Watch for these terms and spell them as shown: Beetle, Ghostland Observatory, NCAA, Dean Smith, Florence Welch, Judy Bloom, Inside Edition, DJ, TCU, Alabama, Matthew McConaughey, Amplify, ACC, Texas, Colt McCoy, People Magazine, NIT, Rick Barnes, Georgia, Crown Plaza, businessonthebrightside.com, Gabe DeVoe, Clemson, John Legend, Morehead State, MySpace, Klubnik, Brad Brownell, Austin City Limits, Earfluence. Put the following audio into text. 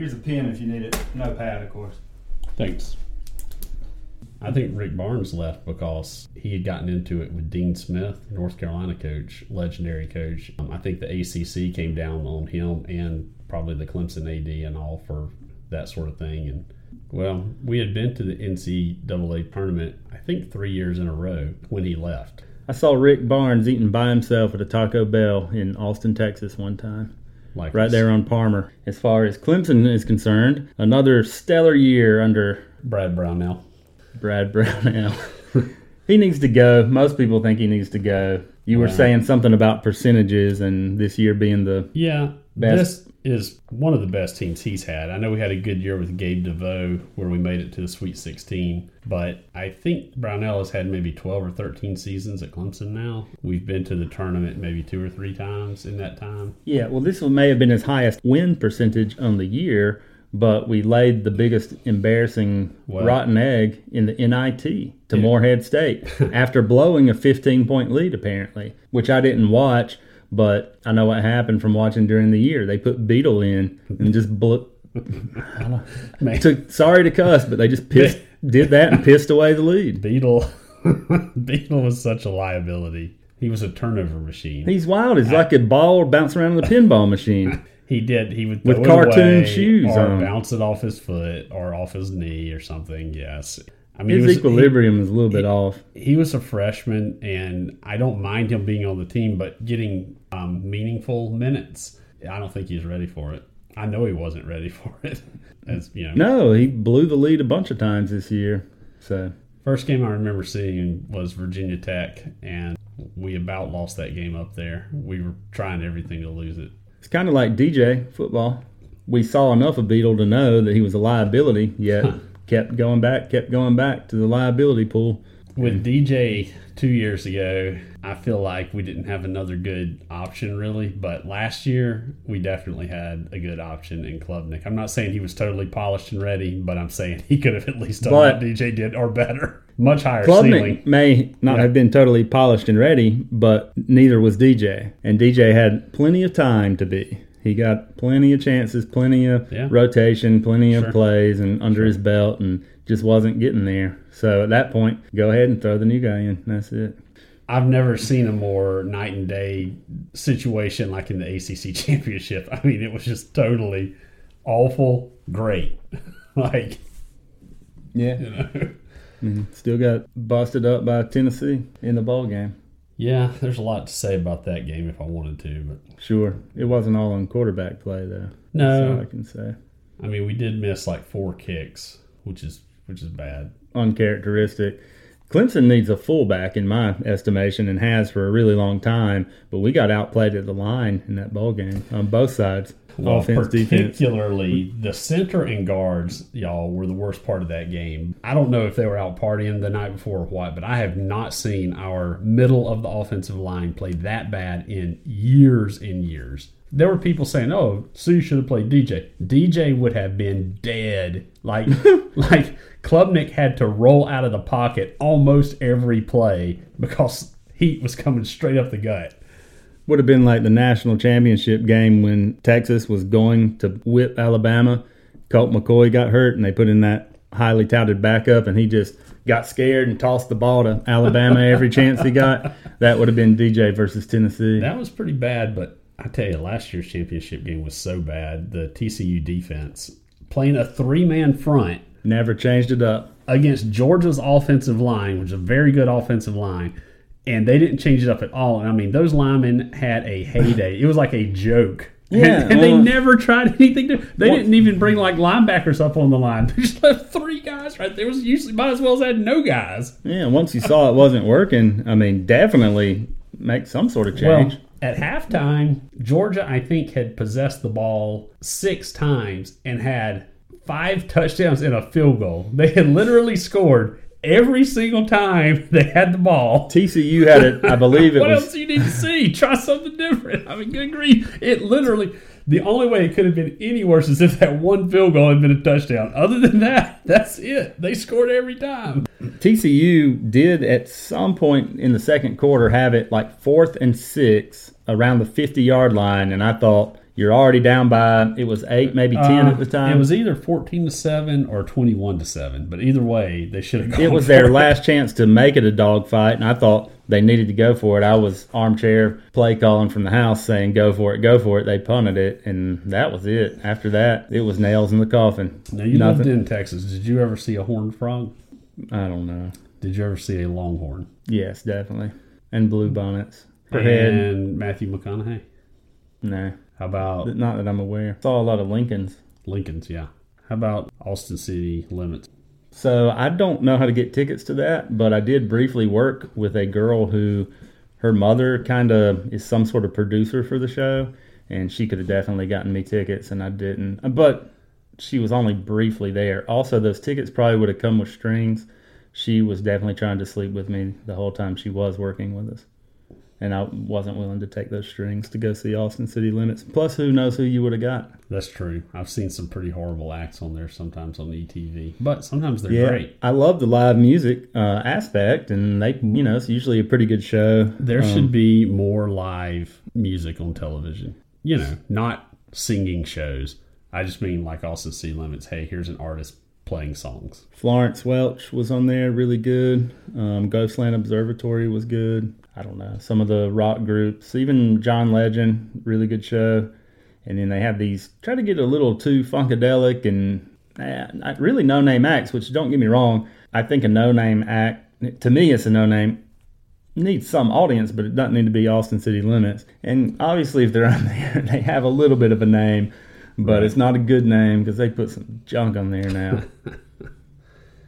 Here's a pen if you need it. No pad, of course. Thanks. I think Rick Barnes left because he had gotten into it with Dean Smith, North Carolina coach, legendary coach. I think the ACC came down on him and probably the Clemson AD and all for that sort of thing. And well, we had been to the NCAA tournament, I think 3 years in a row when he left. I saw Rick Barnes eating by himself at a Taco Bell in Austin, Texas one time. Like right there on Palmer. As far as Clemson is concerned, another stellar year under Brad Brownell. Brad Brownell. He needs to go. Most people think he needs to go. You were saying something about percentages and this year being the best. This is one of the best teams he's had. I know we had a good year with Gabe DeVoe where we made it to the Sweet 16, but I think Brownell has had maybe 12 or 13 seasons at Clemson now. We've been to the tournament maybe 2 or 3 times in that time. Yeah, well, this may have been his highest win percentage on the year, but we laid the biggest embarrassing rotten egg in the NIT to Morehead State after blowing a 15-point lead, apparently, which I didn't watch. But I know what happened from watching during the year. They put Beetle in and just sorry to cuss, but they just did that and pissed away the lead. Beetle was such a liability. He was a turnover machine. He's wild. He's like a ball bouncing around in a pinball machine. He did. He would throw with cartoon shoes on, bounce it off his foot or off his knee or something. Yes. I mean, his equilibrium was a little bit off. He was a freshman, and I don't mind him being on the team, but getting meaningful minutes, I don't think he's ready for it. I know he wasn't ready for it. As you know, no, he blew the lead a bunch of times this year. So first game I remember seeing was Virginia Tech, and we about lost that game up there. We were trying everything to lose it. It's kind of like DJ football. We saw enough of Beetle to know that he was a liability, yet... Kept going back to the liability pool. With DJ 2 years ago, I feel like we didn't have another good option really, but last year we definitely had a good option in Klubnik. I'm not saying he was totally polished and ready, but I'm saying he could have at least done what DJ did or better. Much higher Klubnik ceiling. May not have been totally polished and ready, but neither was DJ. And DJ had plenty of time to be. He got plenty of chances, plenty of rotation, plenty of plays and under his belt and just wasn't getting there. So at that point, go ahead and throw the new guy in. That's it. I've never seen a more night and day situation like in the ACC championship. I mean, it was just totally awful great. Like, yeah. You know. Mm-hmm. Still got busted up by Tennessee in the bowl game. Yeah, there's a lot to say about that game if I wanted to. But sure. It wasn't all on quarterback play, though. No. That's all I can say. I mean, we did miss like 4 kicks, which is bad. Uncharacteristic. Clemson needs a fullback, in my estimation, and has for a really long time. But we got outplayed at the line in that bowl game on both sides. Well, offense, particularly defense. The center and guards, y'all, were the worst part of that game. I don't know if they were out partying the night before or what, but I have not seen our middle of the offensive line play that bad in years and years. There were people saying, oh, Sue should have played DJ. DJ would have been dead. Like Klubnik had to roll out of the pocket almost every play because heat was coming straight up the gut. Would have been like the national championship game when Texas was going to whip Alabama. Colt McCoy got hurt, and they put in that highly touted backup, and he just got scared and tossed the ball to Alabama every chance he got. That would have been DJ versus Tennessee. That was pretty bad, but I tell you, last year's championship game was so bad. The TCU defense playing a 3-man front. Never changed it up. Against Georgia's offensive line, which is a very good offensive line. And they didn't change it up at all. And I mean, those linemen had a heyday. It was like a joke. Yeah, and they never tried anything different. They didn't even bring like linebackers up on the line. They just left 3 guys right there. It was usually might as well have had no guys. Yeah, once you saw it wasn't working, I mean, definitely make some sort of change. Well, at halftime, Georgia, I think, had possessed the ball 6 times and had 5 touchdowns and a field goal. They had literally scored every single time they had the ball. TCU had it, I believe it. What else do you need to see? Try something different. I mean, good grief. It literally, the only way it could have been any worse is if that one field goal had been a touchdown. Other than that, that's it. They scored every time. TCU did at some point in the second quarter have it like 4th and 6 around the 50-yard line, and I thought, You're already down by, it was 8, maybe 10 at the time. It was either 14-7 or 21-7, but either way, they should have gone. It was their last chance to make it a dogfight, and I thought they needed to go for it. I was armchair play calling from the house saying, go for it, go for it. They punted it, and that was it. After that, it was nails in the coffin. Now, you lived in Texas. Did you ever see a horned frog? I don't know. Did you ever see a longhorn? Yes, definitely. And blue bonnets. And Matthew McConaughey? No. How about... Not that I'm aware. Saw a lot of Lincolns. Lincolns, yeah. How about Austin City Limits? So I don't know how to get tickets to that, but I did briefly work with a girl who, her mother kind of is some sort of producer for the show, and she could have definitely gotten me tickets, and I didn't. But she was only briefly there. Also, those tickets probably would have come with strings. She was definitely trying to sleep with me the whole time she was working with us. And I wasn't willing to take those strings to go see Austin City Limits. Plus, who knows who you would have got. That's true. I've seen some pretty horrible acts on there sometimes on ETV. But sometimes they're great. I love the live music aspect, and they, you know, it's usually a pretty good show. There should be more live music on television. You know, not singing shows. I just mean like Austin City Limits. Hey, here's an artist playing songs. Florence Welch was on there, really good. Ghostland Observatory was good. I don't know, some of the rock groups, even John Legend, really good show. And then they have these, try to get a little too funkadelic and really no-name acts, which don't get me wrong. I think a no-name act, to me it's a no-name, needs some audience, but it doesn't need to be Austin City Limits. And obviously if they're on there, they have a little bit of a name, but it's not a good name because they put some junk on there now.